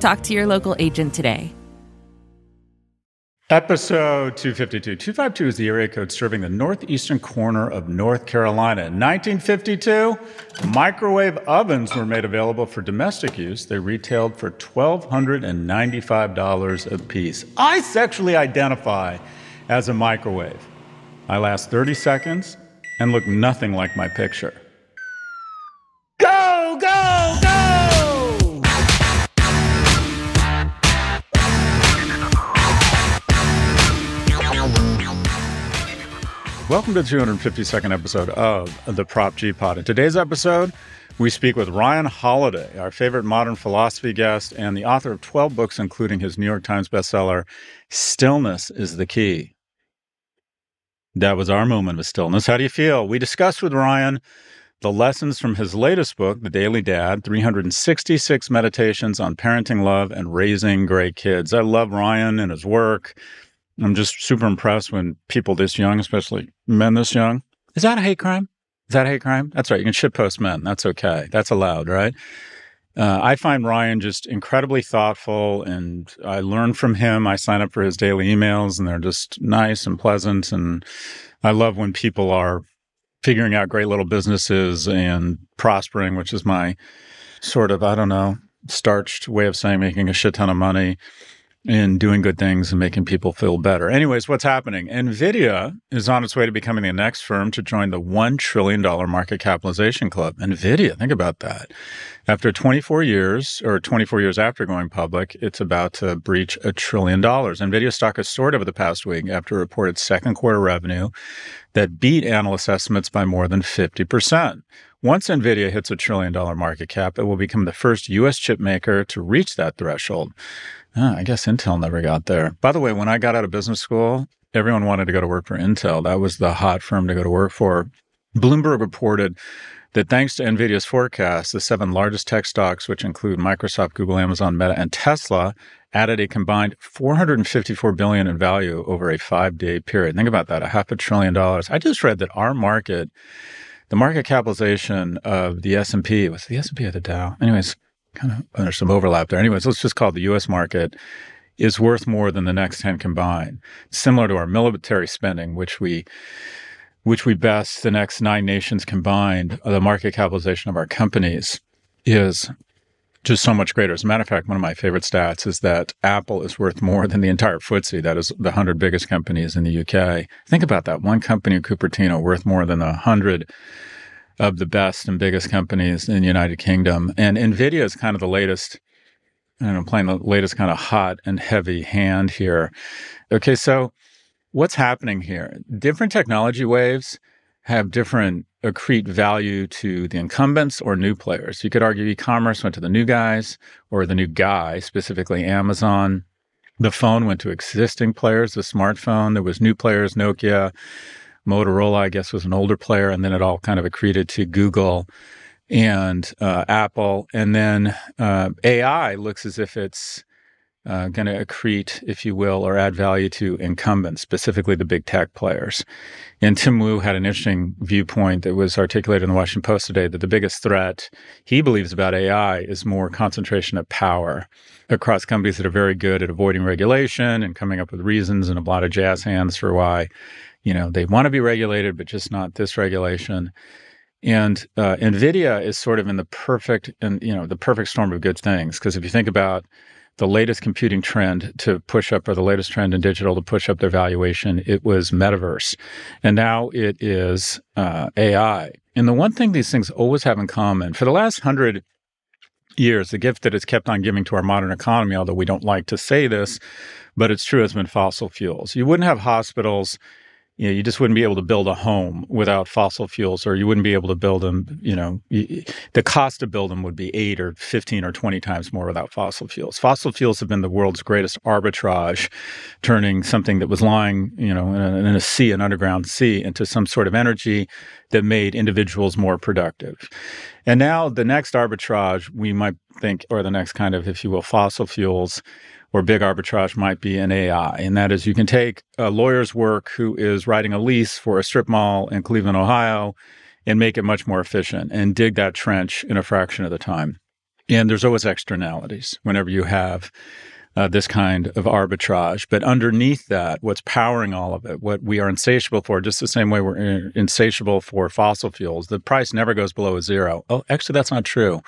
Talk to your local agent today. Episode 252. 252 is the area code serving the northeastern corner of North Carolina. In 1952, microwave ovens were made available for domestic use. They retailed for $1,295 apiece. I sexually identify as a microwave. I last 30 seconds and look nothing like my picture. Go, go, go! Welcome to the 252nd episode of the Prop G Pod. In today's episode, we speak with Ryan Holiday, our favorite modern philosophy guest and the author of 12 books, including his New York Times bestseller, Stillness is the Key. That was our moment of stillness. How do you feel? We discussed with Ryan the lessons from his latest book, The Daily Dad, 366 Meditations on Parenting, Love, and Raising Great Kids. I love Ryan and his work. I'm just super impressed when people this young, especially men this young. Is that a hate crime? Is that a hate crime? That's right. You can shitpost men. That's okay. That's allowed, right? I find Ryan just incredibly thoughtful, and I learn from him. I sign up for his daily emails, and they're just nice and pleasant. And I love when people are figuring out great little businesses and prospering, which is my sort of, I don't know, starched way of saying making a shit ton of money and doing good things and making people feel better. Anyways, what's happening? NVIDIA is on its way to becoming the next firm to join the $1 trillion market capitalization club. NVIDIA, think about that. After 24 years after going public, it's about to breach $1 trillion. NVIDIA stock has soared over the past week after it reported second quarter revenue that beat analyst estimates by more than 50%. Once NVIDIA hits $1 trillion market cap, it will become the first U.S. chip maker to reach that threshold. I guess Intel never got there. By the way, when I got out of business school, everyone wanted to go to work for Intel. That was the hot firm to go to work for. Bloomberg reported that thanks to NVIDIA's forecast, the 7 largest tech stocks, which include Microsoft, Google, Amazon, Meta, and Tesla, added a combined $454 billion in value over a 5-day period. Think about that, $500 billion. I just read that our market, the market capitalization of the S&P, was it the S&P or the Dow? Anyways, kind of under some overlap there. Anyways, let's just call it the U.S. market is worth more than the next 10 combined. Similar to our military spending, which we best the next 9 nations combined, the market capitalization of our companies is just so much greater. As a matter of fact, one of my favorite stats is that Apple is worth more than the entire FTSE. That is the 100 biggest companies in the UK. Think about that. One company, Cupertino, worth more than 100 of the best and biggest companies in the United Kingdom. And NVIDIA is kind of the latest, and I'm playing the latest kind of hot and heavy hand here. Okay, so what's happening here? Different technology waves have different accrete value to the incumbents or new players. You could argue e-commerce went to the new guys, or the new guy, specifically Amazon. The phone went to existing players, the smartphone. There was new players, Nokia. Motorola, I guess, was an older player, and then it all kind of accreted to Google and Apple. And then AI looks as if it's going to accrete, if you will, or add value to incumbents, specifically the big tech players. And Tim Wu had an interesting viewpoint that was articulated in the Washington Post today, that the biggest threat he believes about AI is more concentration of power across companies that are very good at avoiding regulation and coming up with reasons and a lot of jazz hands for why, you know, they want to be regulated, but just not this regulation. And NVIDIA is sort of in the perfect, and the perfect storm of good things, because if you think about the latest computing trend to push up, or the latest trend in digital to push up their valuation, it was metaverse, and now it is AI. And the one thing these things always have in common, for the last 100 years, the gift that it's kept on giving to our modern economy, although we don't like to say this, but it's true, has been fossil fuels. You wouldn't have hospitals, you just wouldn't be able to build a home without fossil fuels, or you wouldn't be able to build them, the cost to build them would be 8 or 15 or 20 times more without fossil fuels. Fossil fuels have been the world's greatest arbitrage, turning something that was lying, in a sea, an underground sea, into some sort of energy that made individuals more productive. And now the next arbitrage we might think, or the next kind of, if you will, fossil fuels, or big arbitrage, might be an AI. And that is, you can take a lawyer's work who is writing a lease for a strip mall in Cleveland, Ohio, and make it much more efficient and dig that trench in a fraction of the time. And there's always externalities whenever you have this kind of arbitrage. But underneath that, what's powering all of it, what we are insatiable for, just the same way we're insatiable for fossil fuels, the price never goes below 0. Oh, actually, that's not true.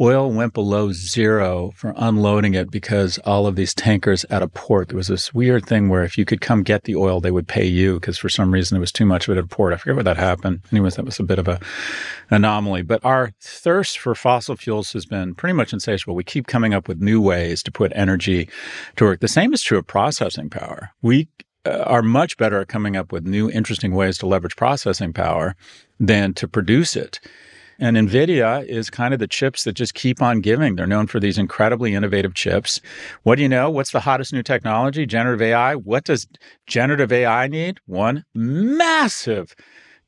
Oil went below 0 for unloading it because all of these tankers at a port, there was this weird thing where if you could come get the oil, they would pay you, because for some reason there was too much of it at a port. I forget where that happened. Anyways, that was a bit of an anomaly. But our thirst for fossil fuels has been pretty much insatiable. We keep coming up with new ways to put energy to work. The same is true of processing power. We are much better at coming up with new, interesting ways to leverage processing power than to produce it. And NVIDIA is kind of the chips that just keep on giving. They're known for these incredibly innovative chips. What do you know? What's the hottest new technology? Generative AI. What does generative AI need? One, massive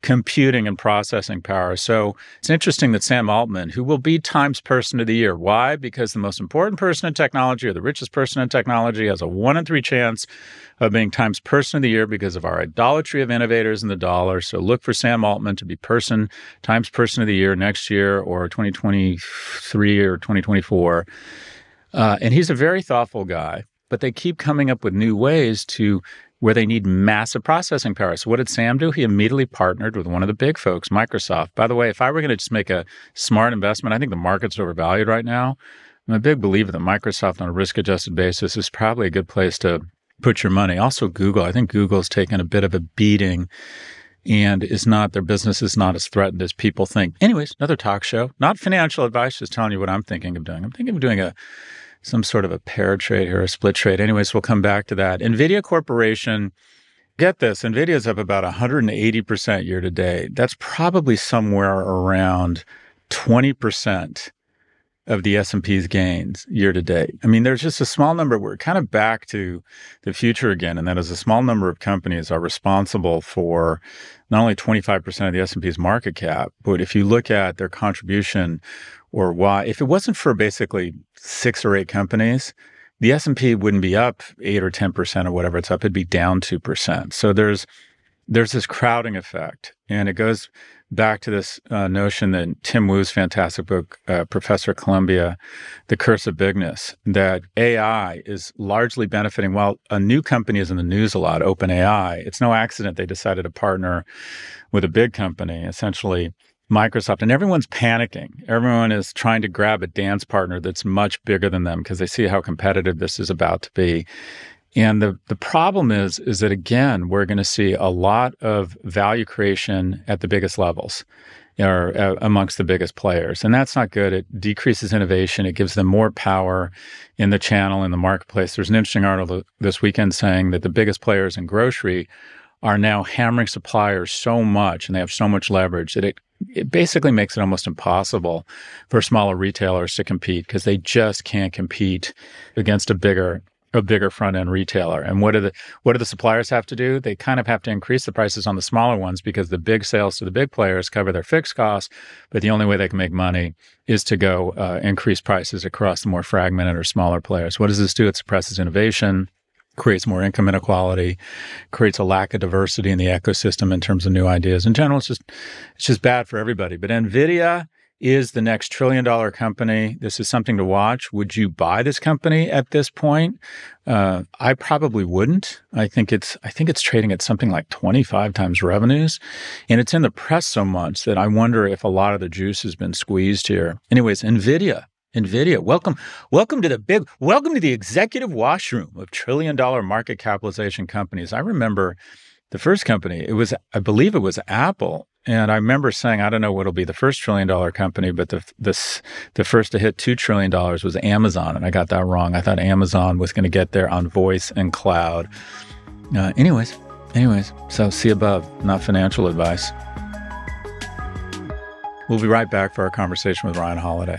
computing and processing power. So it's interesting that Sam Altman, who will be Time's Person of the Year. Why? Because the most important person in technology, or the richest person in technology, has a 1 in 3 chance of being Time's Person of the Year because of our idolatry of innovators and the dollar. So look for Sam Altman to be Time's Person of the Year next year, or 2023 or 2024. And he's a very thoughtful guy, but they keep coming up with new ways to where they need massive processing power. So what did Sam do? He immediately partnered with one of the big folks, Microsoft. By the way, if I were going to just make a smart investment, I think the market's overvalued right now. I'm a big believer that Microsoft on a risk-adjusted basis is probably a good place to put your money. Also Google. I think Google's taken a bit of a beating and their business is not as threatened as people think. Anyways, another talk show. Not financial advice, just telling you what I'm thinking of doing. I'm thinking of doing some sort of a pair trade here, a split trade. Anyways, we'll come back to that. NVIDIA Corporation, get this, NVIDIA's up about 180% year to date. That's probably somewhere around 20% of the S&P's gains year to date. I mean, there's just a small number. We're kind of back to the future again, and that is a small number of companies are responsible for not only 25% of the S&P's market cap, but if you look at their contribution, or why, if it wasn't for basically 6 or 8 companies, the S&P wouldn't be up 8 or 10% or whatever it's up, it'd be down 2%. So there's this crowding effect, and it goes back to this notion that Tim Wu's fantastic book, Professor at Columbia, The Curse of Bigness, that AI is largely benefiting. While a new company is in the news a lot, OpenAI, it's no accident they decided to partner with a big company, essentially Microsoft, and everyone's panicking. Everyone is trying to grab a dance partner that's much bigger than them because they see how competitive this is about to be. And the problem is that, again, we're going to see a lot of value creation at the biggest levels, or amongst the biggest players. And that's not good. It decreases innovation. It gives them more power in the channel, in the marketplace. There's an interesting article this weekend saying that the biggest players in grocery are now hammering suppliers so much, and they have so much leverage that it basically makes it almost impossible for smaller retailers to compete, because they just can't compete against a bigger front-end retailer. And what do the suppliers have to do? They kind of have to increase the prices on the smaller ones, because the big sales to the big players cover their fixed costs, but the only way they can make money is to go increase prices across the more fragmented or smaller players. What does this do? It suppresses innovation, creates more income inequality, creates a lack of diversity in the ecosystem in terms of new ideas. In general, it's just bad for everybody. But NVIDIA is the next trillion-dollar company. This is something to watch. Would you buy this company at this point? I probably wouldn't. I think it's trading at something like 25 times revenues, and it's in the press so much that I wonder if a lot of the juice has been squeezed here. Anyways, NVIDIA, welcome to the executive washroom of trillion-dollar market capitalization companies. I remember the first company. It was, I believe, it was Apple. And I remember saying, I don't know what'll be the first trillion-dollar company, but the first to hit $2 trillion was Amazon, and I got that wrong. I thought Amazon was going to get there on voice and cloud. Anyways, so see above, not financial advice. We'll be right back for our conversation with Ryan Holiday.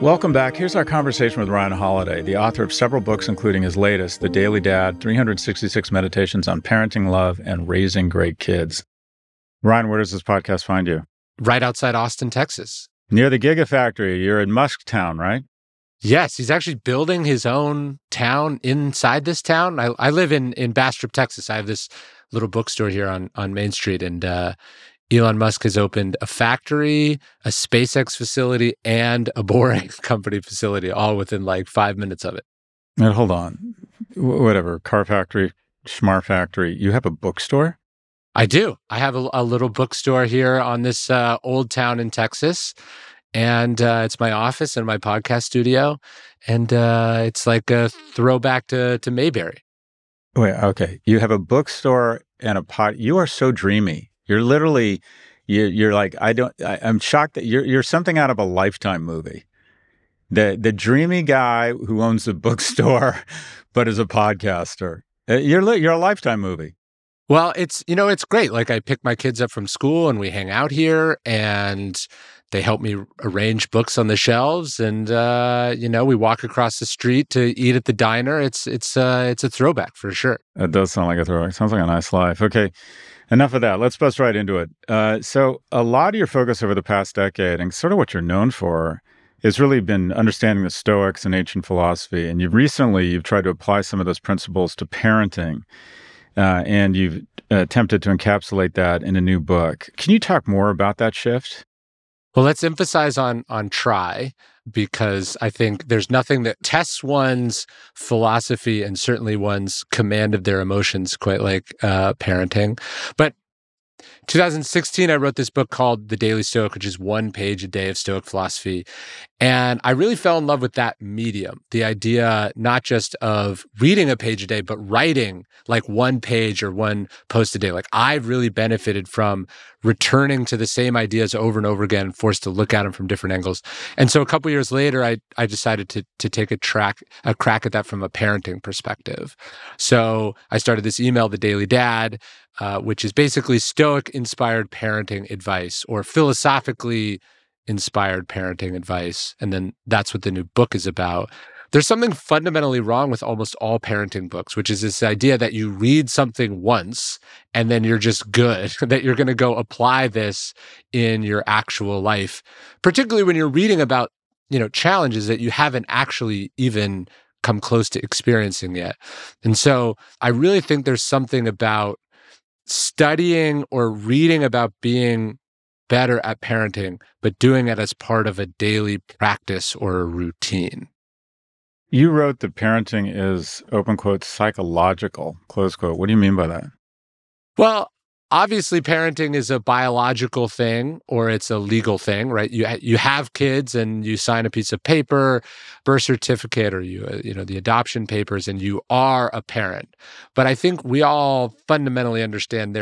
Welcome back. Here's our conversation with Ryan Holiday, the author of several books, including his latest, The Daily Dad, 366 Meditations on Parenting, Love, and Raising Great Kids. Ryan, where does this podcast find you? Right outside Austin, Texas. Near the Gigafactory. You're in Musk Town, right? Yes. He's actually building his own town inside this town. I live in Bastrop, Texas. I have this little bookstore here on Main Street, and Elon Musk has opened a factory, a SpaceX facility, and a Boring Company facility, all within like 5 minutes of it. Now, hold on. Whatever. Car factory, schmar factory. You have a bookstore? I do. I have a little bookstore here on this old town in Texas. And it's my office and my podcast studio. And it's like a throwback to Mayberry. Wait, okay. You have a bookstore and a pod. You are so dreamy. You're literally, you're like, I'm shocked that you're something out of a Lifetime movie. The dreamy guy who owns the bookstore, but is a podcaster. You're a Lifetime movie. Well, it's great. Like, I pick my kids up from school and we hang out here, and they help me arrange books on the shelves, and we walk across the street to eat at the diner. It's a throwback for sure. It does sound like a throwback. Sounds like a nice life. Okay, enough of that. Let's bust right into it. So a lot of your focus over the past decade, and sort of what you're known for, has really been understanding the Stoics and ancient philosophy. And you've recently tried to apply some of those principles to parenting. And you've attempted to encapsulate that in a new book. Can you talk more about that shift? Well, let's emphasize on try, because I think there's nothing that tests one's philosophy and certainly one's command of their emotions quite like parenting. But 2016, I wrote this book called The Daily Stoic, which is one page a day of Stoic philosophy. And I really fell in love with that medium, the idea not just of reading a page a day, but writing like one page or one post a day. Like, I've really benefited from returning to the same ideas over and over again, forced to look at them from different angles. And so a couple years later, I decided to take a crack at that from a parenting perspective. So I started this email, The Daily Dad, which is basically Stoic-inspired parenting advice, or philosophically inspired parenting advice. And then that's what the new book is about. There's something fundamentally wrong with almost all parenting books, which is this idea that you read something once and then you're just good, that you're going to go apply this in your actual life, particularly when you're reading about, you know, challenges that you haven't actually even come close to experiencing yet. And so I really think there's something about studying or reading about being better at parenting, but doing it as part of a daily practice or a routine. You wrote that parenting is, open quote, psychological, close quote. What do you mean by that? Well, obviously parenting is a biological thing or it's a legal thing, right? You have kids and you sign a piece of paper, birth certificate, or you know the adoption papers, and you are a parent. But I think we all fundamentally understand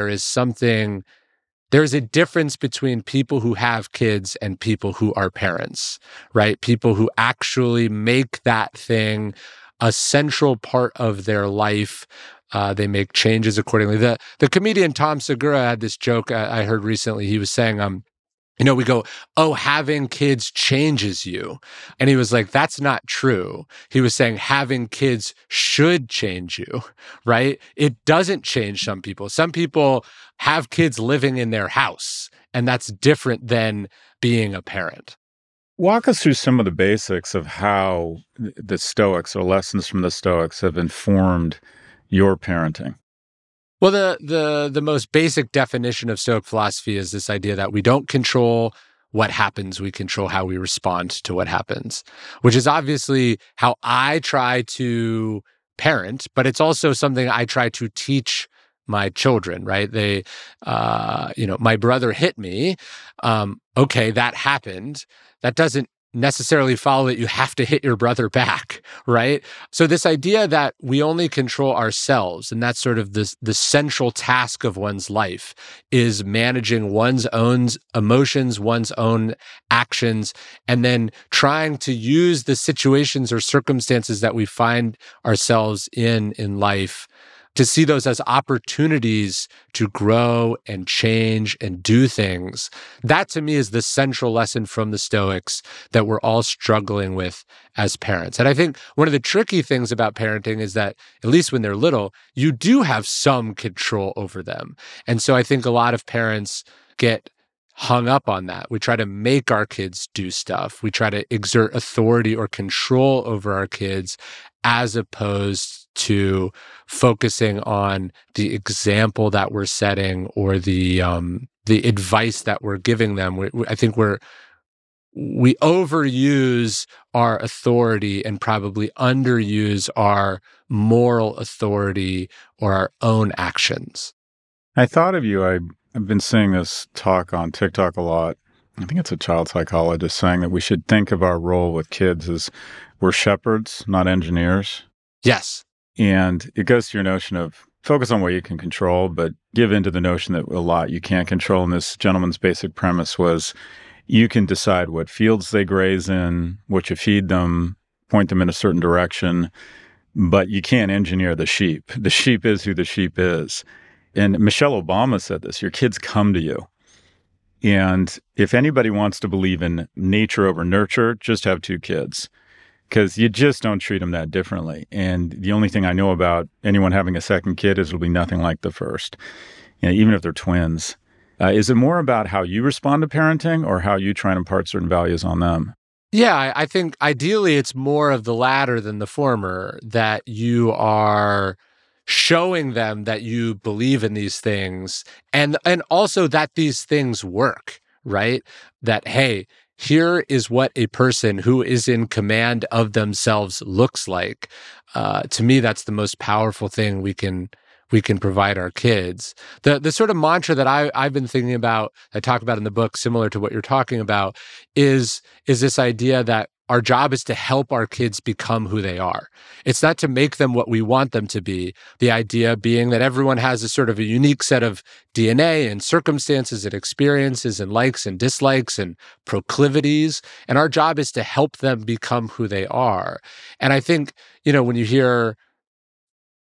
there's a difference between people who have kids and people who are parents, right? People who actually make that thing a central part of their life. They make changes accordingly. The comedian Tom Segura had this joke I heard recently. He was saying, we go, oh, having kids changes you. And he was like, that's not true. He was saying having kids should change you, right? It doesn't change some people. Some people have kids living in their house, and that's different than being a parent. Walk us through some of the basics of how the Stoics or lessons from the Stoics have informed your parenting. Well, the most basic definition of Stoic philosophy is this idea that we don't control what happens, we control how we respond to what happens, which is obviously how I try to parent, but it's also something I try to teach my children, right? They, my brother hit me. Okay, that happened. That doesn't necessarily follow that you have to hit your brother back, right? So this idea that we only control ourselves, and that's sort of the central task of one's life, is managing one's own emotions, one's own actions, and then trying to use the situations or circumstances that we find ourselves in life to see those as opportunities to grow and change and do things. That to me is the central lesson from the Stoics that we're all struggling with as parents. And I think one of the tricky things about parenting is that, at least when they're little, you do have some control over them. And so I think a lot of parents get hung up on that. We try to make our kids do stuff. We try to exert authority or control over our kids as opposed to focusing on the example that we're setting or the advice that we're giving them. I think we overuse our authority and probably underuse our moral authority or our own actions. I thought of you. I've been seeing this talk on TikTok a lot. I think it's a child psychologist saying that we should think of our role with kids as we're shepherds, not engineers. Yes. And it goes to your notion of focus on what you can control, but give into the notion that a lot you can't control. And this gentleman's basic premise was you can decide what fields they graze in, what you feed them, point them in a certain direction, but you can't engineer the sheep. The sheep is who the sheep is. And Michelle Obama said this, your kids come to you. And if anybody wants to believe in nature over nurture, just have two kids, because you just don't treat them that differently. And the only thing I know about anyone having a second kid is it'll be nothing like the first, you know, even if they're twins. Is it more about how you respond to parenting or how you try and impart certain values on them? Yeah, I think ideally it's more of the latter than the former, that you are showing them that you believe in these things and also that these things work, right? That, hey, here is what a person who is in command of themselves looks like. To me, that's the most powerful thing we can provide our kids. The sort of mantra that I've been thinking about, I talk about in the book, similar to what you're talking about, is this idea that our job is to help our kids become who they are. It's not to make them what we want them to be. The idea being that everyone has a sort of a unique set of DNA and circumstances and experiences and likes and dislikes and proclivities. And our job is to help them become who they are. And I think, you know, when you hear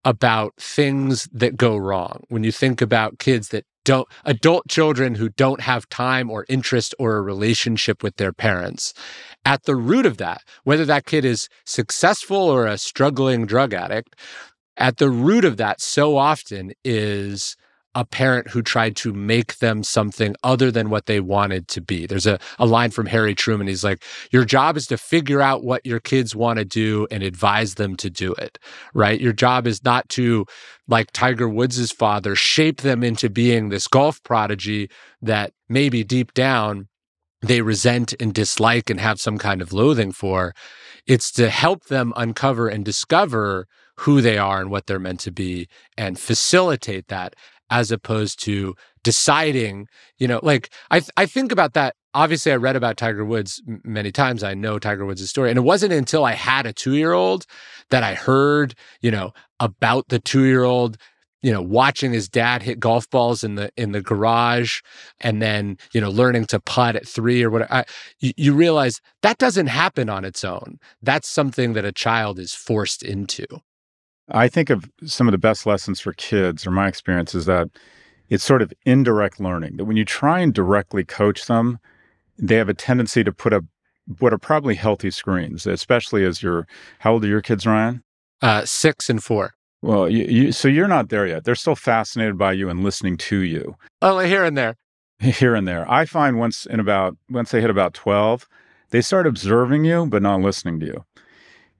about things that go wrong, when you think about kids that don't, adult children who don't have time or interest or a relationship with their parents. At the root of that, whether that kid is successful or a struggling drug addict, at the root of that so often is a parent who tried to make them something other than what they wanted to be. There's a line from Harry Truman. He's like, your job is to figure out what your kids want to do and advise them to do it, right? Your job is not to, like Tiger Woods' father, shape them into being this golf prodigy that maybe deep down they resent and dislike and have some kind of loathing for. It's to help them uncover and discover who they are and what they're meant to be and facilitate that, as opposed to deciding, you know, like I think about that. Obviously, I read about Tiger Woods many times. I know Tiger Woods' story. And it wasn't until I had a 2-year-old that I heard, you know, about the 2-year-old, you know, watching his dad hit golf balls in the garage and then, you know, learning to putt at 3 or whatever. You realize that doesn't happen on its own. That's something that a child is forced into. I think of some of the best lessons for kids, or my experience is that it's sort of indirect learning, that when you try and directly coach them, they have a tendency to put up what are probably healthy screens, especially as you're, how old are your kids, Ryan? 6 and 4. Well, so you're not there yet. They're still fascinated by you and listening to you. Oh, here and there. Here and there. I find once they hit about 12, they start observing you, but not listening to you.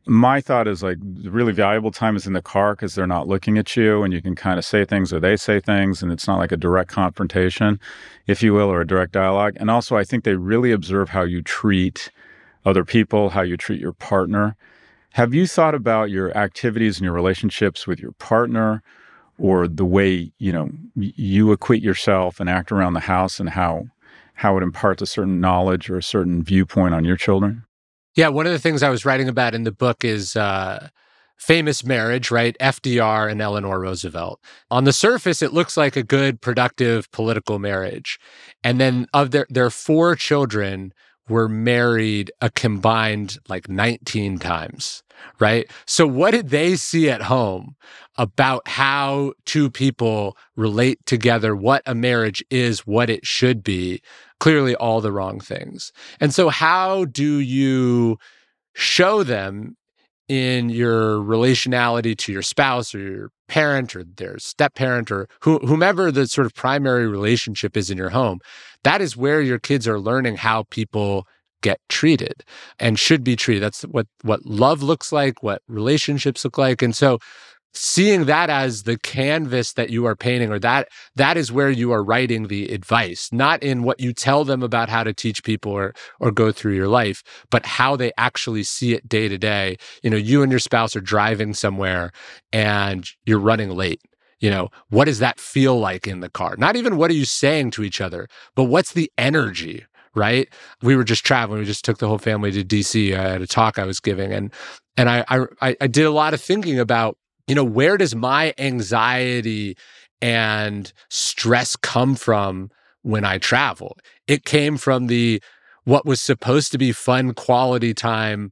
My thought is like really valuable time is in the car because they're not looking at you and you can kind of say things or they say things and it's not like a direct confrontation, if you will, or a direct dialogue. And also I think they really observe how you treat other people, how you treat your partner. Have you thought about your activities and your relationships with your partner or the way, you know, you acquit yourself and act around the house and how it imparts a certain knowledge or a certain viewpoint on your children? Yeah, one of the things I was writing about in the book is famous marriage, right? FDR and Eleanor Roosevelt. On the surface, it looks like a good, productive political marriage. And then of their 4 children were married a combined like 19 times, right? So what did they see at home about how 2 people relate together, what a marriage is, what it should be? Clearly all the wrong things. And so how do you show them in your relationality to your spouse or your parent or their step-parent or whomever the sort of primary relationship is in your home? That is where your kids are learning how people get treated and should be treated. That's what love looks like, what relationships look like. And so seeing that as the canvas that you are painting, or that is where you are writing the advice, not in what you tell them about how to teach people or go through your life, but how they actually see it day to day. You know, you and your spouse are driving somewhere and you're running late. You know, what does that feel like in the car? Not even what are you saying to each other, but what's the energy, right? We were just traveling. We just took the whole family to DC at a talk I was giving. And I did a lot of thinking about, you know, where does my anxiety and stress come from when I travel? It came from what was supposed to be fun quality time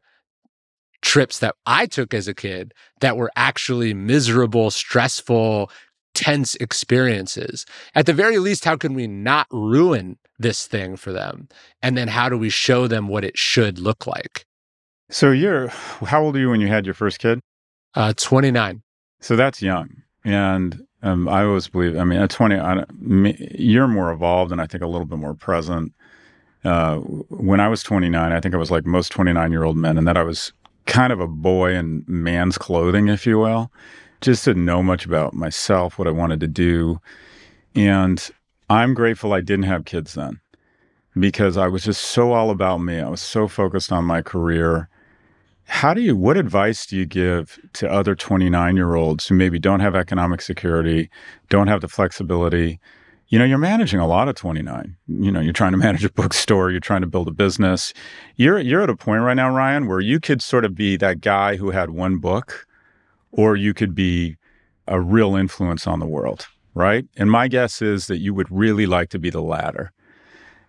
trips that I took as a kid that were actually miserable, stressful, tense experiences. At the very least, how can we not ruin this thing for them? And then how do we show them what it should look like? So how old are you when you had your first kid? 29. So that's young. And I always believe, I mean, at 20, you're more evolved and I think a little bit more present. When I was 29, I think I was like most 29-year-old men, and that I was kind of a boy in man's clothing, if you will. Just didn't know much about myself, what I wanted to do. And I'm grateful I didn't have kids then because I was just so all about me. I was so focused on my career. What advice do you give to other 29-year-olds who maybe don't have economic security, don't have the flexibility? You know, you're managing a lot at 29. You know, you're trying to manage a bookstore, you're trying to build a business. You're at a point right now, Ryan, where you could sort of be that guy who had one book, or you could be a real influence on the world, right? And my guess is that you would really like to be the latter.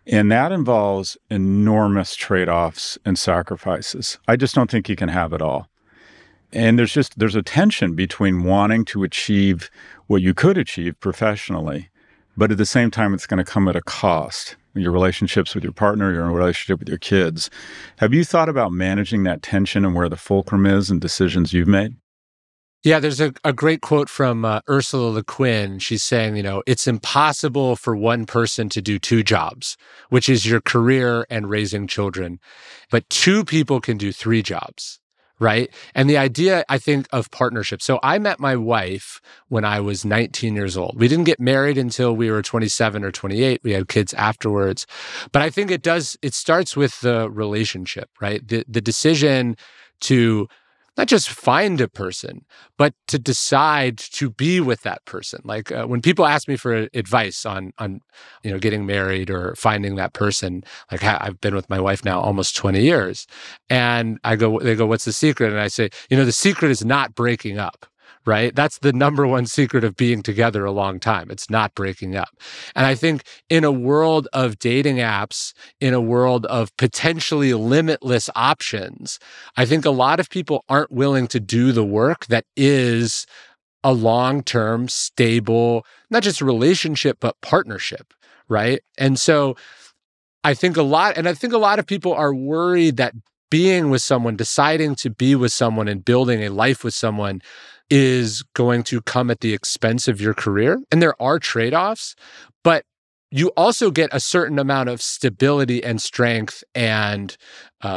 And that involves enormous trade-offs and sacrifices. I just don't think you can have it all. And there's a tension between wanting to achieve what you could achieve professionally But at the same time, it's going to come at a cost. Your relationships with your partner, your relationship with your kids. Have you thought about managing that tension and where the fulcrum is in decisions you've made? Yeah, there's a great quote from Ursula Le Guin. She's saying, you know, it's impossible for one person to do two jobs, which is your career and raising children. But two people can do three jobs, right? And the idea, I think, of partnership. So I met my wife when I was 19 years old. We didn't get married until we were 27 or 28. We had kids afterwards. But I think it starts with the relationship, right? The decision to not just find a person, but to decide to be with that person. Like when people ask me for advice on you know, getting married or finding that person, like I've been with my wife now almost 20 years. And they go, what's the secret? And I say, you know, the secret is not breaking up, right? That's the number one secret of being together a long time. It's not breaking up. And I think in a world of dating apps, in a world of potentially limitless options, I think a lot of people aren't willing to do the work that is a long-term, stable, not just relationship, but partnership, right? And so I think a lot of people are worried that being with someone, deciding to be with someone and building a life with someone is going to come at the expense of your career. And there are trade-offs, but you also get a certain amount of stability and strength and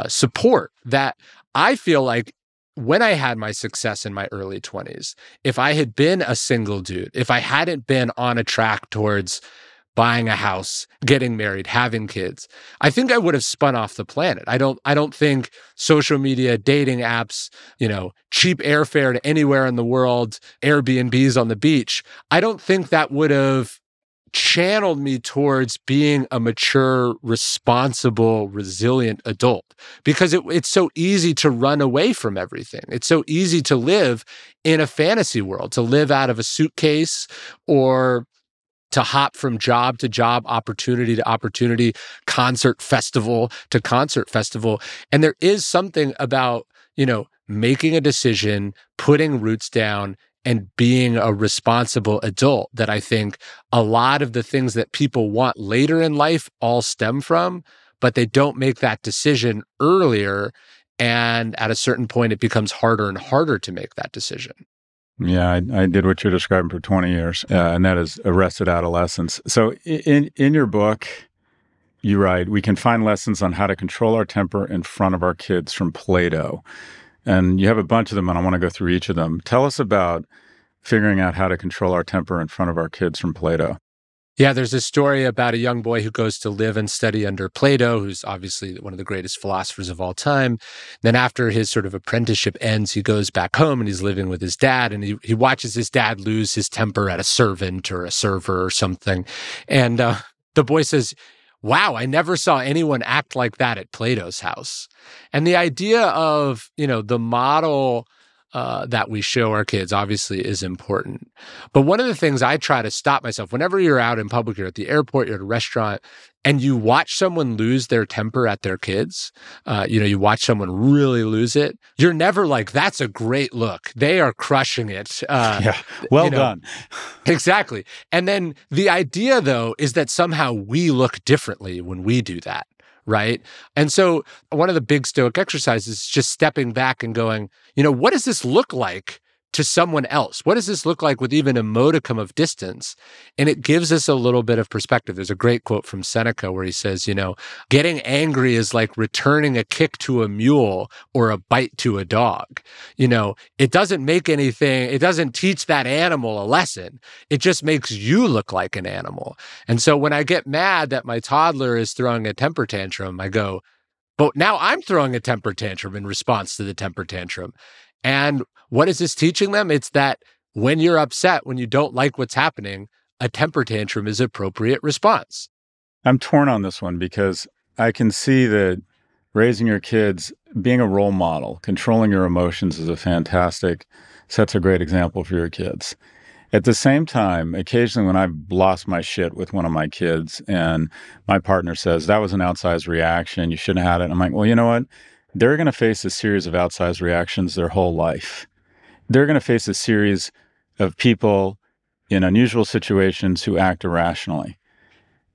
support that I feel like when I had my success in my early 20s, if I had been a single dude, if I hadn't been on a track towards buying a house, getting married, having kids, I think I would have spun off the planet. I don't think social media, dating apps, you know, cheap airfare to anywhere in the world, Airbnbs on the beach, I don't think that would have channeled me towards being a mature, responsible, resilient adult, because it's so easy to run away from everything. It's so easy to live in a fantasy world, to live out of a suitcase or to hop from job to job, opportunity to opportunity, concert festival to concert festival. And there is something about, you know, making a decision, putting roots down, and being a responsible adult that I think a lot of the things that people want later in life all stem from, but they don't make that decision earlier. And at a certain point, it becomes harder and harder to make that decision. Yeah, I did what you're describing for 20 years, and that is arrested adolescence. So in your book, you write, we can find lessons on how to control our temper in front of our kids from Plato. And you have a bunch of them, and I want to go through each of them. Tell us about figuring out how to control our temper in front of our kids from Plato. Yeah, there's a story about a young boy who goes to live and study under Plato, who's obviously one of the greatest philosophers of all time. Then after his sort of apprenticeship ends, he goes back home and he's living with his dad, and he watches his dad lose his temper at a servant or a server or something. And the boy says, wow, I never saw anyone act like that at Plato's house. And the idea of, you know, the model that we show our kids obviously is important. But one of the things I try to stop myself, whenever you're out in public, you're at the airport, you're at a restaurant, and you watch someone lose their temper at their kids, you watch someone really lose it, you're never like, that's a great look. They are crushing it. Well done. Exactly. And then the idea, though, is that somehow we look differently when we do that, right? And so one of the big Stoic exercises is just stepping back and going, you know, what does this look like to someone else? What does this look like with even a modicum of distance? And it gives us a little bit of perspective. There's a great quote from Seneca where he says, you know, getting angry is like returning a kick to a mule or a bite to a dog. You know, it doesn't make anything, it doesn't teach that animal a lesson. It just makes you look like an animal. And so when I get mad that my toddler is throwing a temper tantrum, I go, but now I'm throwing a temper tantrum in response to the temper tantrum. And what is this teaching them? It's that when you're upset, when you don't like what's happening, a temper tantrum is an appropriate response. I'm torn on this one because I can see that raising your kids, being a role model, controlling your emotions sets a great example for your kids. At the same time, occasionally when I've lost my shit with one of my kids and my partner says, that was an outsized reaction, you shouldn't have had it. I'm like, well, you know what? They're going to face a series of outsized reactions their whole life. They're going to face a series of people in unusual situations who act irrationally.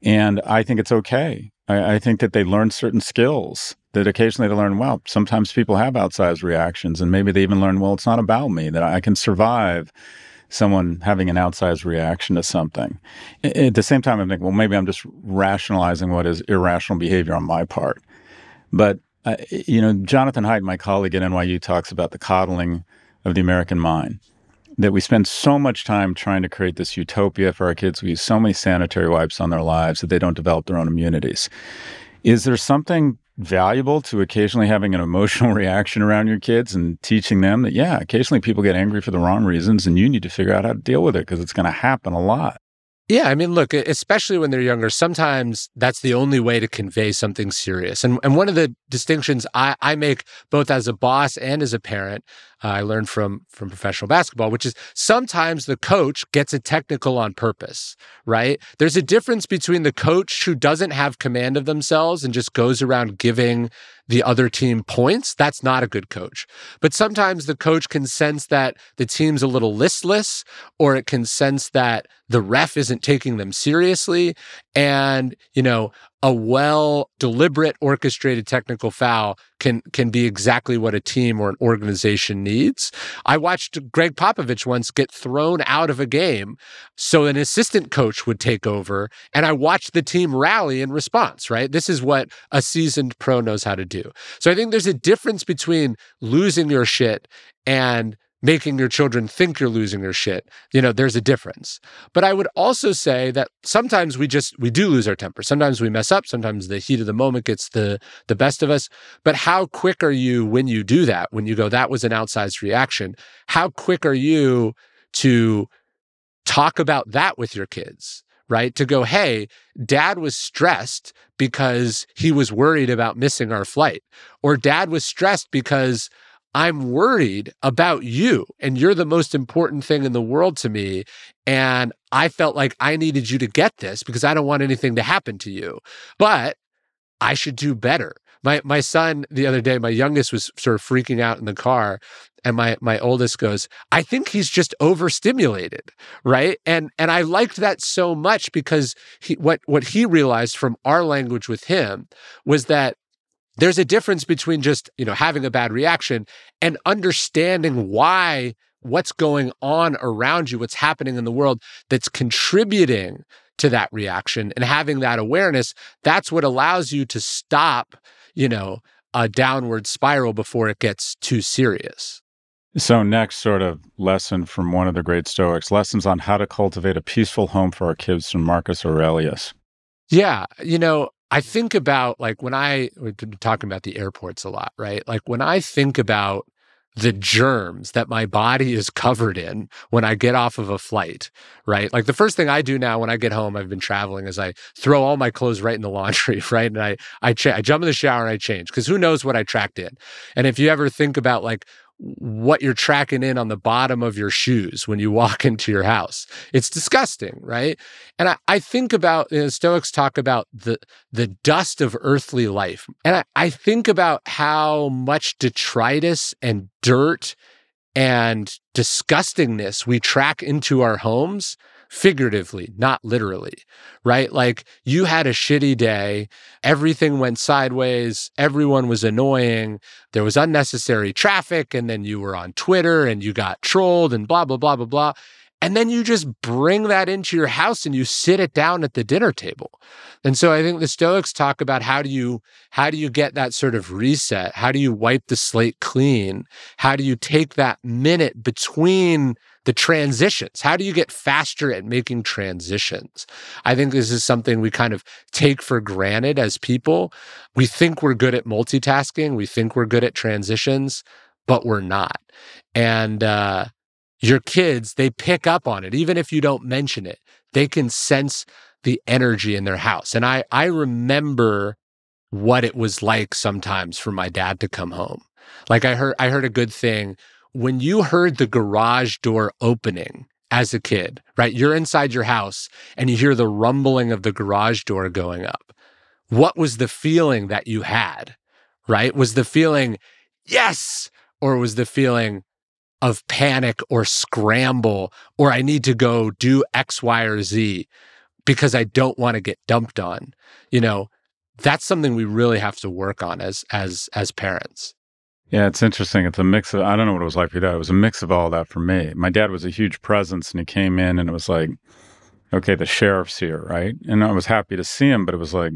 And I think it's okay. I think that they learn certain skills that occasionally they learn, well, sometimes people have outsized reactions, and maybe they even learn, well, it's not about me, that I can survive someone having an outsized reaction to something. At the same time, I'm thinking, well, maybe I'm just rationalizing what is irrational behavior on my part. But, you know, Jonathan Haidt, my colleague at NYU, talks about the coddling of the American mind, that we spend so much time trying to create this utopia for our kids. We use so many sanitary wipes on their lives that they don't develop their own immunities. Is there something valuable to occasionally having an emotional reaction around your kids and teaching them that, yeah, occasionally people get angry for the wrong reasons and you need to figure out how to deal with it because it's going to happen a lot? Yeah, I mean, look, especially when they're younger, sometimes that's the only way to convey something serious. And one of the distinctions I make both as a boss and as a parent, I learned from professional basketball, which is sometimes the coach gets a technical on purpose, right? There's a difference between the coach who doesn't have command of themselves and just goes around giving the other team points. That's not a good coach. But sometimes the coach can sense that the team's a little listless, or it can sense that the ref isn't taking them seriously. And, you know, a well deliberate orchestrated technical foul can be exactly what a team or an organization needs. I watched Greg Popovich once get thrown out of a game so an assistant coach would take over, and I watched the team rally in response, right? This is what a seasoned pro knows how to do. So I think there's a difference between losing your shit and making your children think you're losing your shit. You know, there's a difference. But I would also say that sometimes we do lose our temper. Sometimes we mess up. Sometimes the heat of the moment gets the best of us. But how quick are you when you do that, when you go, that was an outsized reaction? How quick are you to talk about that with your kids, right? To go, hey, dad was stressed because he was worried about missing our flight. Or dad was stressed because I'm worried about you, and you're the most important thing in the world to me, and I felt like I needed you to get this because I don't want anything to happen to you, but I should do better. My son, the other day, my youngest was sort of freaking out in the car, and my oldest goes, I think he's just overstimulated, right? And I liked that so much because what he realized from our language with him was that there's a difference between just, you know, having a bad reaction and understanding why, what's going on around you, what's happening in the world that's contributing to that reaction, and having that awareness. That's what allows you to stop, you know, a downward spiral before it gets too serious. So next sort of lesson from one of the great Stoics, lessons on how to cultivate a peaceful home for our kids from Marcus Aurelius. Yeah, you know, I think about, like, we've been talking about the airports a lot, right? Like, when I think about the germs that my body is covered in when I get off of a flight, right? Like, the first thing I do now when I get home, I've been traveling, is I throw all my clothes right in the laundry, right? And I jump in the shower and I change, because who knows what I tracked in. And if you ever think about, like, what you're tracking in on the bottom of your shoes when you walk into your house, it's disgusting, right? And I think about, you know, Stoics talk about the dust of earthly life. And I think about how much detritus and dirt and disgustingness we track into our homes, figuratively, not literally, right? Like, you had a shitty day, everything went sideways, everyone was annoying, there was unnecessary traffic, and then you were on Twitter and you got trolled and blah, blah, blah, blah, blah. And then you just bring that into your house and you sit it down at the dinner table. And so I think the Stoics talk about how do you get that sort of reset? How do you wipe the slate clean? How do you take that minute between the transitions? How do you get faster at making transitions? I think this is something we kind of take for granted as people. We think we're good at multitasking. We think we're good at transitions, but we're not. And your kids, they pick up on it. Even if you don't mention it, they can sense the energy in their house. And I remember what it was like sometimes for my dad to come home. Like, I heard a good thing. When you heard the garage door opening as a kid, right? You're inside your house and you hear the rumbling of the garage door going up. What was the feeling that you had, right? Was the feeling, yes, or was the feeling, of panic or scramble, or I need to go do X, Y, or Z because I don't want to get dumped on. You know, that's something we really have to work on as parents. Yeah, it's interesting. It's a mix of, I don't know what it was like for your dad. It was a mix of all that for me. My dad was a huge presence, and he came in and it was like, okay, the sheriff's here, right? And I was happy to see him, but it was like,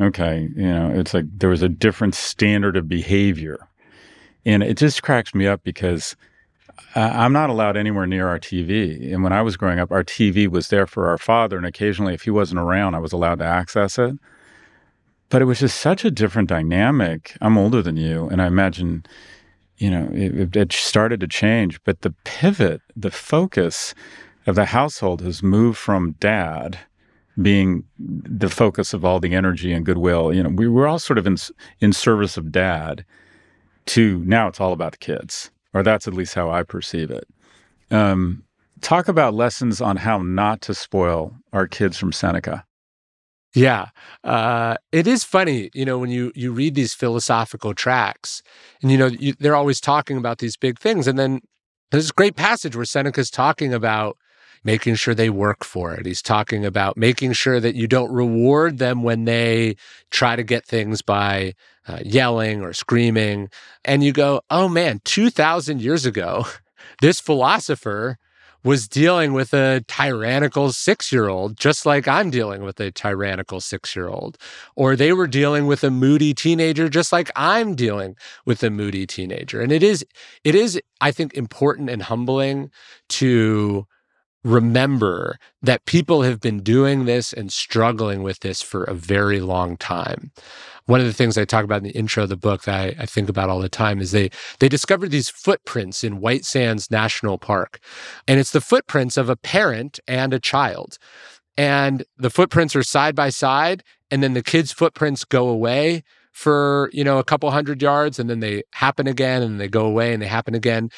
okay, you know, it's like there was a different standard of behavior. And it just cracks me up because I'm not allowed anywhere near our TV. And when I was growing up, our TV was there for our father. And occasionally, if he wasn't around, I was allowed to access it. But it was just such a different dynamic. I'm older than you, and I imagine, you know, it started to change. But the pivot, the focus of the household has moved from dad being the focus of all the energy and goodwill. You know, we were all sort of in service of dad to now it's all about the kids, or that's at least how I perceive it. Talk about lessons on how not to spoil our kids from Seneca. Yeah. It is funny, you know, when you read these philosophical tracts and, you know, they're always talking about these big things. And then there's this great passage where Seneca's talking about making sure they work for it. He's talking about making sure that you don't reward them when they try to get things by yelling or screaming. And you go, oh man, 2,000 years ago, this philosopher was dealing with a tyrannical 6-year-old, just like I'm dealing with a tyrannical 6-year-old. Or they were dealing with a moody teenager, just like I'm dealing with a moody teenager. And it is, I think, important and humbling to remember that people have been doing this and struggling with this for a very long time. One of the things I talk about in the intro of the book that I think about all the time is they discovered these footprints in White Sands National Park. And it's the footprints of a parent and a child. And the footprints are side by side, and then the kid's footprints go away for, you know, a couple hundred yards, and then they happen again, and they go away, and they happen again.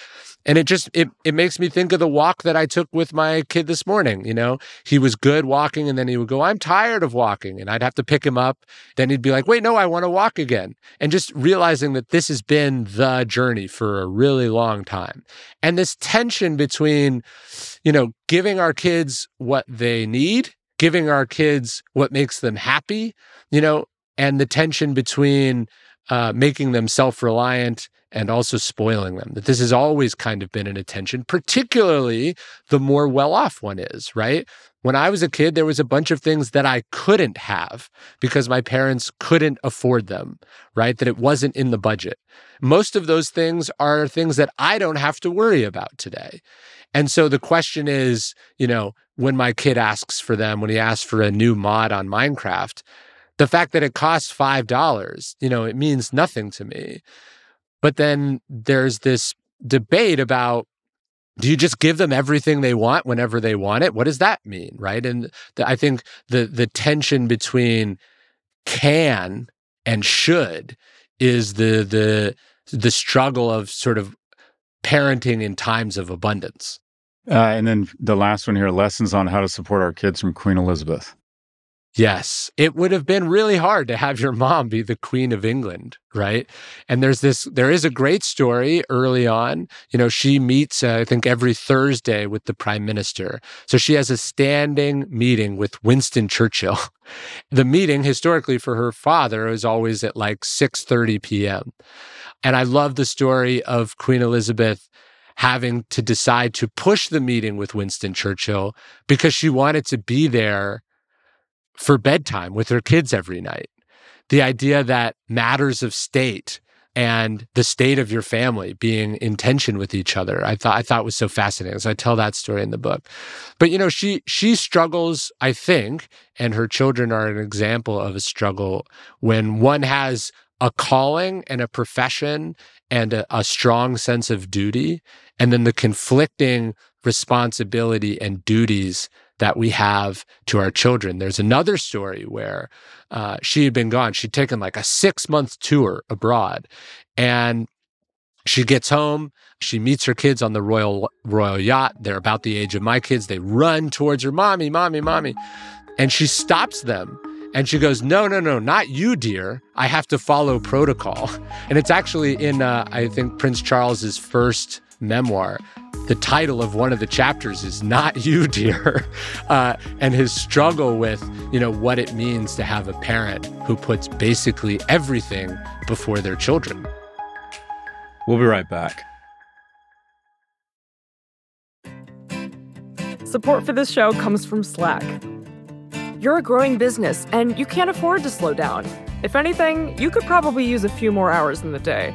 And it makes me think of the walk that I took with my kid this morning. You know, he was good walking, and then he would go, I'm tired of walking. And I'd have to pick him up. Then he'd be like, wait, no, I want to walk again. And just realizing that this has been the journey for a really long time. And this tension between, you know, giving our kids what they need, giving our kids what makes them happy, you know, and the tension between making them self-reliant and also spoiling them, that this has always kind of been an attention, particularly the more well-off one is, right? When I was a kid, there was a bunch of things that I couldn't have because my parents couldn't afford them, right? That it wasn't in the budget. Most of those things are things that I don't have to worry about today. And so the question is, you know, when my kid asks for them, when he asks for a new mod on Minecraft, the fact that it costs $5, you know, it means nothing to me. But then there's this debate about, do you just give them everything they want whenever they want it? What does that mean, right? And I think the tension between can and should is the struggle of sort of parenting in times of abundance. And then the last one here, lessons on how to support our kids from Queen Elizabeth. Yes, it would have been really hard to have your mom be the Queen of England, right? And there is a great story early on. You know, she meets, I think, every Thursday with the Prime Minister. So she has a standing meeting with Winston Churchill. The meeting, historically, for her father is always at like 6:30 p.m. And I love the story of Queen Elizabeth having to decide to push the meeting with Winston Churchill because she wanted to be there for bedtime with her kids every night. The idea that matters of state and the state of your family being in tension with each other, I thought was so fascinating. So I tell that story in the book. But, you know, she struggles, I think, and her children are an example of a struggle when one has a calling and a profession and a strong sense of duty, and then the conflicting responsibility and duties that we have to our children. There's another story where she had been gone. She'd taken like a 6-month tour abroad, and she gets home. She meets her kids on the royal yacht. They're about the age of my kids. They run towards her, mommy, mommy, mommy. And she stops them. And she goes, no, no, no, not you, dear. I have to follow protocol. And it's actually in, I think, Prince Charles's first memoir, the title of one of the chapters is "Not You, Dear," and his struggle with, you know, what it means to have a parent who puts basically everything before their children. We'll be right back. Support for this show comes from Slack. You're a growing business, and you can't afford to slow down. If anything, you could probably use a few more hours in the day.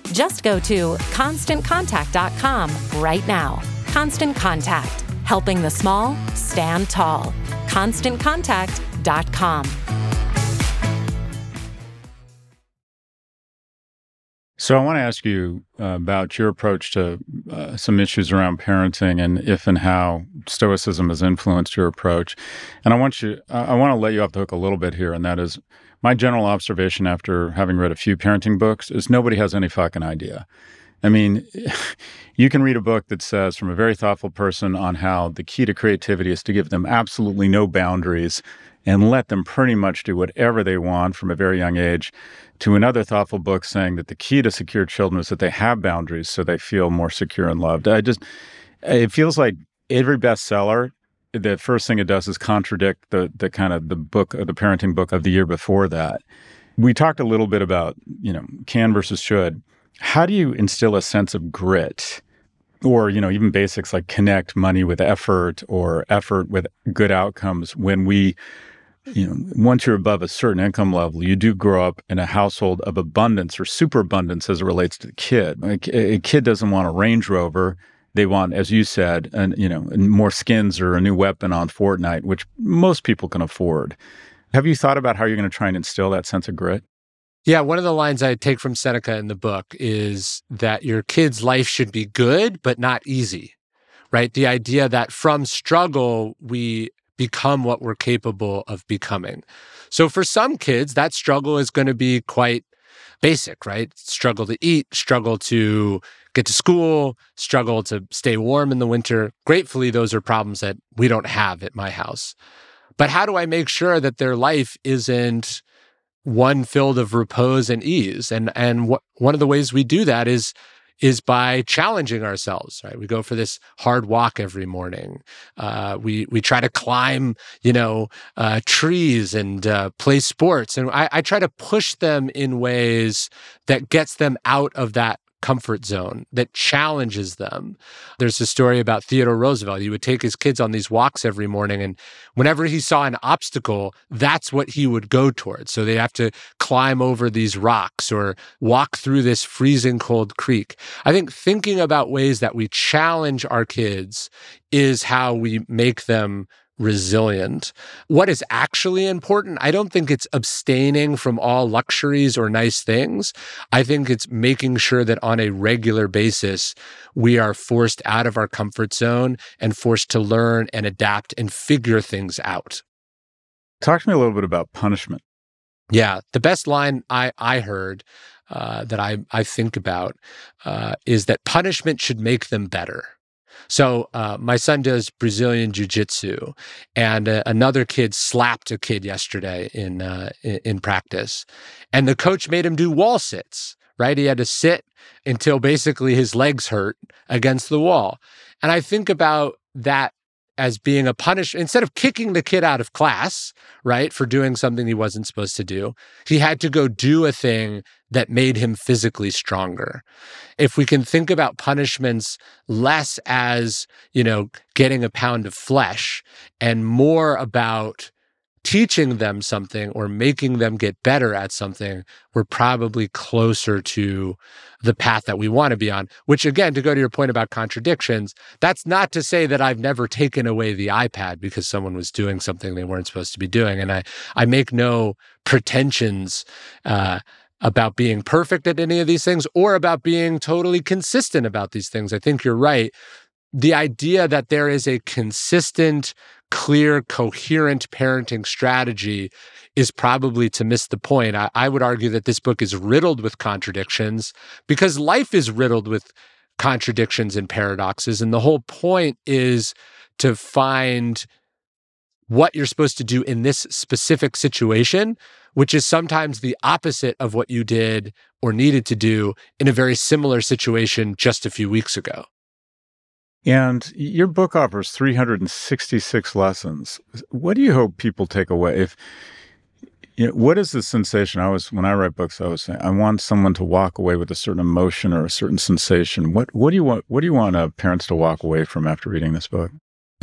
Just go to ConstantContact.com right now. Constant Contact, helping the small stand tall. ConstantContact.com. So I want to ask you about your approach to some issues around parenting and if and how Stoicism has influenced your approach. And I want to let you off the hook a little bit here, and that is my general observation after having read a few parenting books is nobody has any fucking idea. I mean, you can read a book that says from a very thoughtful person on how the key to creativity is to give them absolutely no boundaries and let them pretty much do whatever they want from a very young age, to another thoughtful book saying that the key to secure children is that they have boundaries so they feel more secure and loved. It feels like every bestseller, the first thing it does is contradict the kind of the book, the parenting book of the year before that. We talked a little bit about, you know, can versus should. How do you instill a sense of grit? Or, you know, even basics like connect money with effort or effort with good outcomes when we, you know, once you're above a certain income level, you do grow up in a household of abundance or superabundance as it relates to the kid. A kid doesn't want a Range Rover. They want, as you said, more skins or a new weapon on Fortnite, which most people can afford. Have you thought about how you're going to try and instill that sense of grit? Yeah, one of the lines I take from Seneca in the book is that your kid's life should be good, but not easy, right? The idea that from struggle, we become what we're capable of becoming. So for some kids, that struggle is going to be quite basic, right? Struggle to eat, struggle to get to school, struggle to stay warm in the winter. Gratefully, those are problems that we don't have at my house. But how do I make sure that their life isn't one filled of repose and ease? And one of the ways we do that is by challenging ourselves, right? We go for this hard walk every morning. We try to climb, trees and play sports. And I try to push them in ways that gets them out of that comfort zone, that challenges them. There's a story about Theodore Roosevelt. He would take his kids on these walks every morning, and whenever he saw an obstacle, that's what he would go towards. So they have to climb over these rocks or walk through this freezing cold creek. I think thinking about ways that we challenge our kids is how we make them resilient. What is actually important? I don't think it's abstaining from all luxuries or nice things. I think it's making sure that on a regular basis, we are forced out of our comfort zone and forced to learn and adapt and figure things out. Talk to me a little bit about punishment. Yeah. The best line I heard that I think about is that punishment should make them better. So my son does Brazilian jiu-jitsu, and another kid slapped a kid yesterday in practice, and the coach made him do wall sits. Right, he had to sit until basically his legs hurt against the wall. And I think about that as being a punishment. Instead of kicking the kid out of class, right, for doing something he wasn't supposed to do, he had to go do a thing that made him physically stronger. If we can think about punishments less as, you know, getting a pound of flesh and more about teaching them something or making them get better at something, we're probably closer to the path that we want to be on, which again, to go to your point about contradictions, that's not to say that I've never taken away the iPad because someone was doing something they weren't supposed to be doing. And I make no pretensions about being perfect at any of these things or about being totally consistent about these things. I think you're right. The idea that there is a consistent, clear, coherent parenting strategy is probably to miss the point. I would argue that this book is riddled with contradictions because life is riddled with contradictions and paradoxes. And the whole point is to find what you're supposed to do in this specific situation, which is sometimes the opposite of what you did or needed to do in a very similar situation just a few weeks ago. And your book offers 366 lessons. What do you hope people take away? If you know, what is the sensation? When I write books, I always say I want someone to walk away with a certain emotion or a certain sensation. What do you want parents to walk away from after reading this book?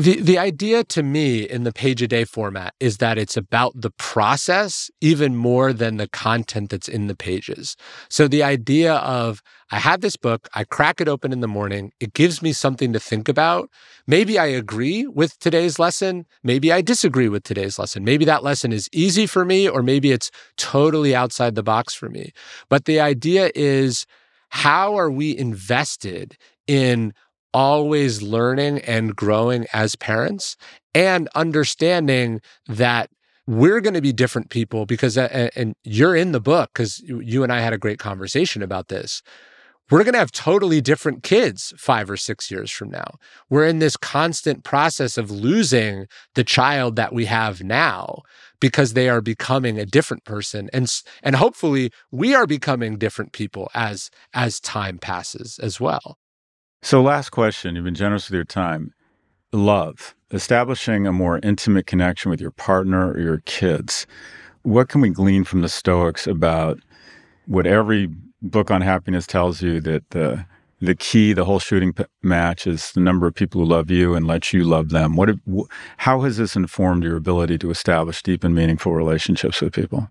The idea to me in the page a day format is that it's about the process even more than the content that's in the pages. So the idea of, I have this book, I crack it open in the morning, it gives me something to think about. Maybe I agree with today's lesson, maybe I disagree with today's lesson. Maybe that lesson is easy for me, or maybe it's totally outside the box for me. But the idea is, how are we invested in always learning and growing as parents and understanding that we're going to be different people because, and you're in the book because you and I had a great conversation about this. We're going to have totally different kids 5 or 6 years from now. We're in this constant process of losing the child that we have now because they are becoming a different person. And hopefully we are becoming different people as time passes as well. So last question, you've been generous with your time. Love, establishing a more intimate connection with your partner or your kids. What can we glean from the Stoics about what every book on happiness tells you, that the key, the whole shooting match is the number of people who love you and let you love them. How has this informed your ability to establish deep and meaningful relationships with people?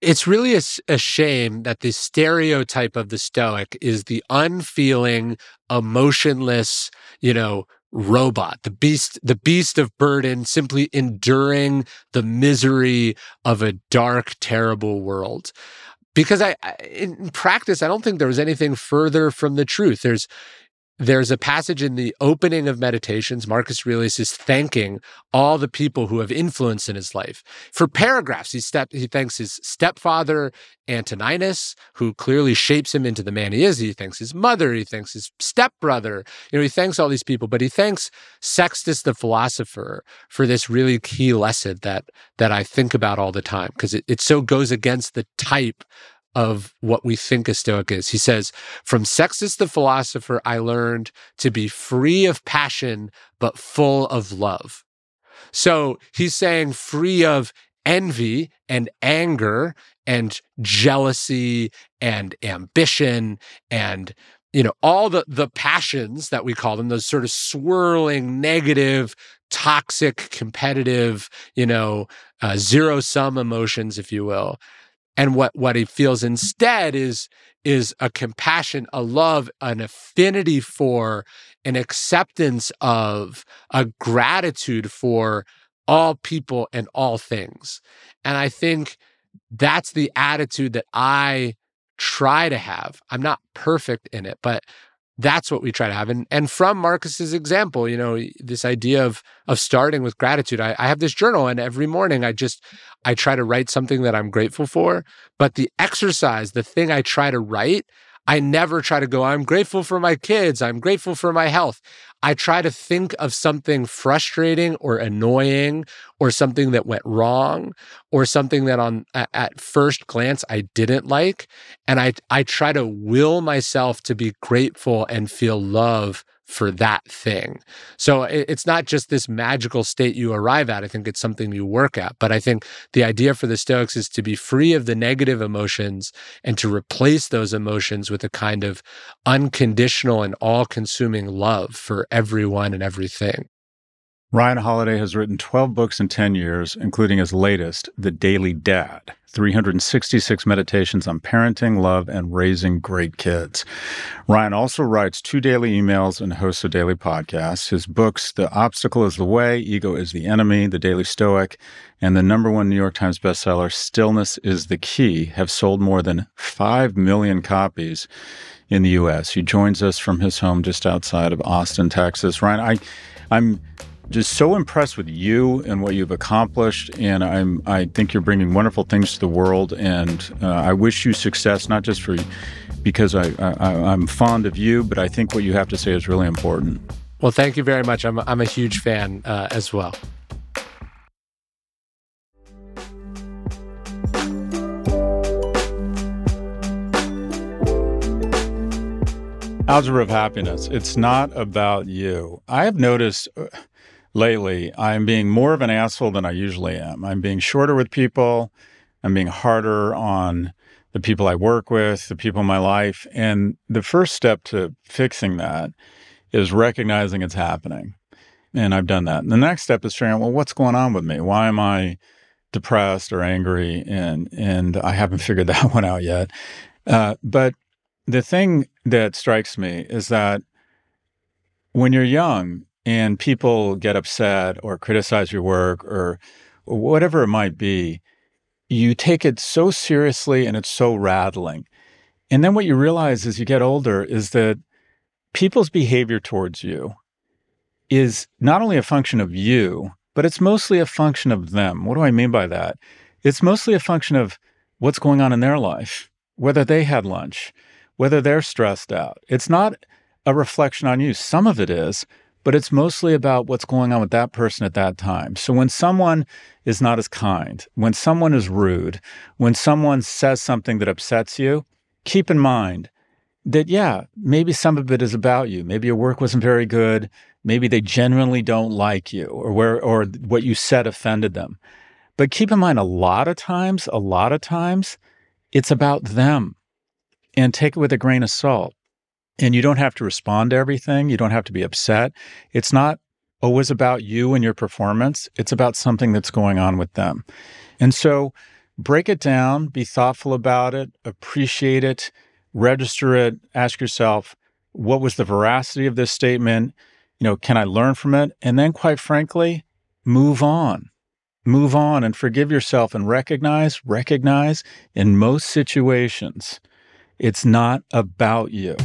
It's really a shame that the stereotype of the Stoic is the unfeeling, emotionless, robot, the beast of burden, simply enduring the misery of a dark, terrible world. Because in practice, I don't think there was anything further from the truth. There's a passage in the opening of Meditations. Marcus Aurelius is thanking all the people who have influence in his life. For paragraphs, he thanks his stepfather, Antoninus, who clearly shapes him into the man he is. He thanks his mother. He thanks his stepbrother. He thanks all these people, but he thanks Sextus the philosopher for this really key lesson that I think about all the time because it so goes against the type of what we think a Stoic is. He says, "From Sextus the philosopher, I learned to be free of passion, but full of love." So he's saying free of envy and anger and jealousy and ambition and all the passions that we call them, those sort of swirling, negative, toxic, competitive, zero-sum emotions, if you will. And what he feels instead is a compassion, a love, an affinity for, an acceptance of, a gratitude for all people and all things. And I think that's the attitude that I try to have. I'm not perfect in it, but that's what we try to have. And from Marcus's example, this idea of starting with gratitude, I have this journal and every morning I try to write something that I'm grateful for, but the exercise, the thing I try to write, I never try to go, I'm grateful for my kids, I'm grateful for my health. I try to think of something frustrating or annoying or something that went wrong or something that at first glance I didn't like. And I try to will myself to be grateful and feel love for that thing. So it's not just this magical state you arrive at. I think it's something you work at. But I think the idea for the Stoics is to be free of the negative emotions and to replace those emotions with a kind of unconditional and all-consuming love for everyone and everything. Ryan Holiday has written 12 books in 10 years, including his latest, The Daily Dad, 366 meditations on parenting, love, and raising great kids. Ryan also writes 2 daily emails and hosts a daily podcast. His books, The Obstacle is the Way, Ego is the Enemy, The Daily Stoic, and the #1 New York Times bestseller, Stillness is the Key, have sold more than 5 million copies in the U.S. He joins us from his home just outside of Austin, Texas. Ryan, I'm just so impressed with you and what you've accomplished, and I think you're bringing wonderful things to the world, and I wish you success, not just because I'm fond of you, but I think what you have to say is really important. Well, thank you very much. I'm a huge fan as well. Algebra of Happiness. It's not about you. I have noticed lately, I'm being more of an asshole than I usually am. I'm being shorter with people. I'm being harder on the people I work with, the people in my life. And the first step to fixing that is recognizing it's happening. And I've done that. And the next step is figuring out, well, what's going on with me? Why am I depressed or angry? And I haven't figured that one out yet. But the thing that strikes me is that when you're young, and people get upset or criticize your work or whatever it might be, you take it so seriously and it's so rattling. And then what you realize as you get older is that people's behavior towards you is not only a function of you, but it's mostly a function of them. What do I mean by that? It's mostly a function of what's going on in their life, whether they had lunch, whether they're stressed out. It's not a reflection on you. Some of it is, but it's mostly about what's going on with that person at that time. So when someone is not as kind, when someone is rude, when someone says something that upsets you, keep in mind that, yeah, maybe some of it is about you. Maybe your work wasn't very good. Maybe they genuinely don't like you or what you said offended them. But keep in mind, a lot of times, it's about them. And take it with a grain of salt. And you don't have to respond to everything. You don't have to be upset. It's not always about you and your performance. It's about something that's going on with them. And so break it down, be thoughtful about it, appreciate it, register it, ask yourself, what was the veracity of this statement? You know, can I learn from it? And then, quite frankly, move on and forgive yourself and recognize in most situations, it's not about you.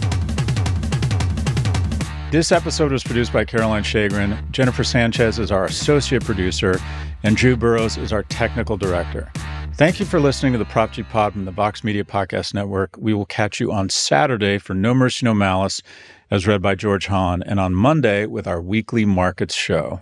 This episode was produced by Caroline Shagrin. Jennifer Sanchez is our associate producer, and Drew Burrows is our technical director. Thank you for listening to the Prop G Pod from the Vox Media Podcast Network. We will catch you on Saturday for No Mercy, No Malice, as read by George Hahn, and on Monday with our weekly markets show.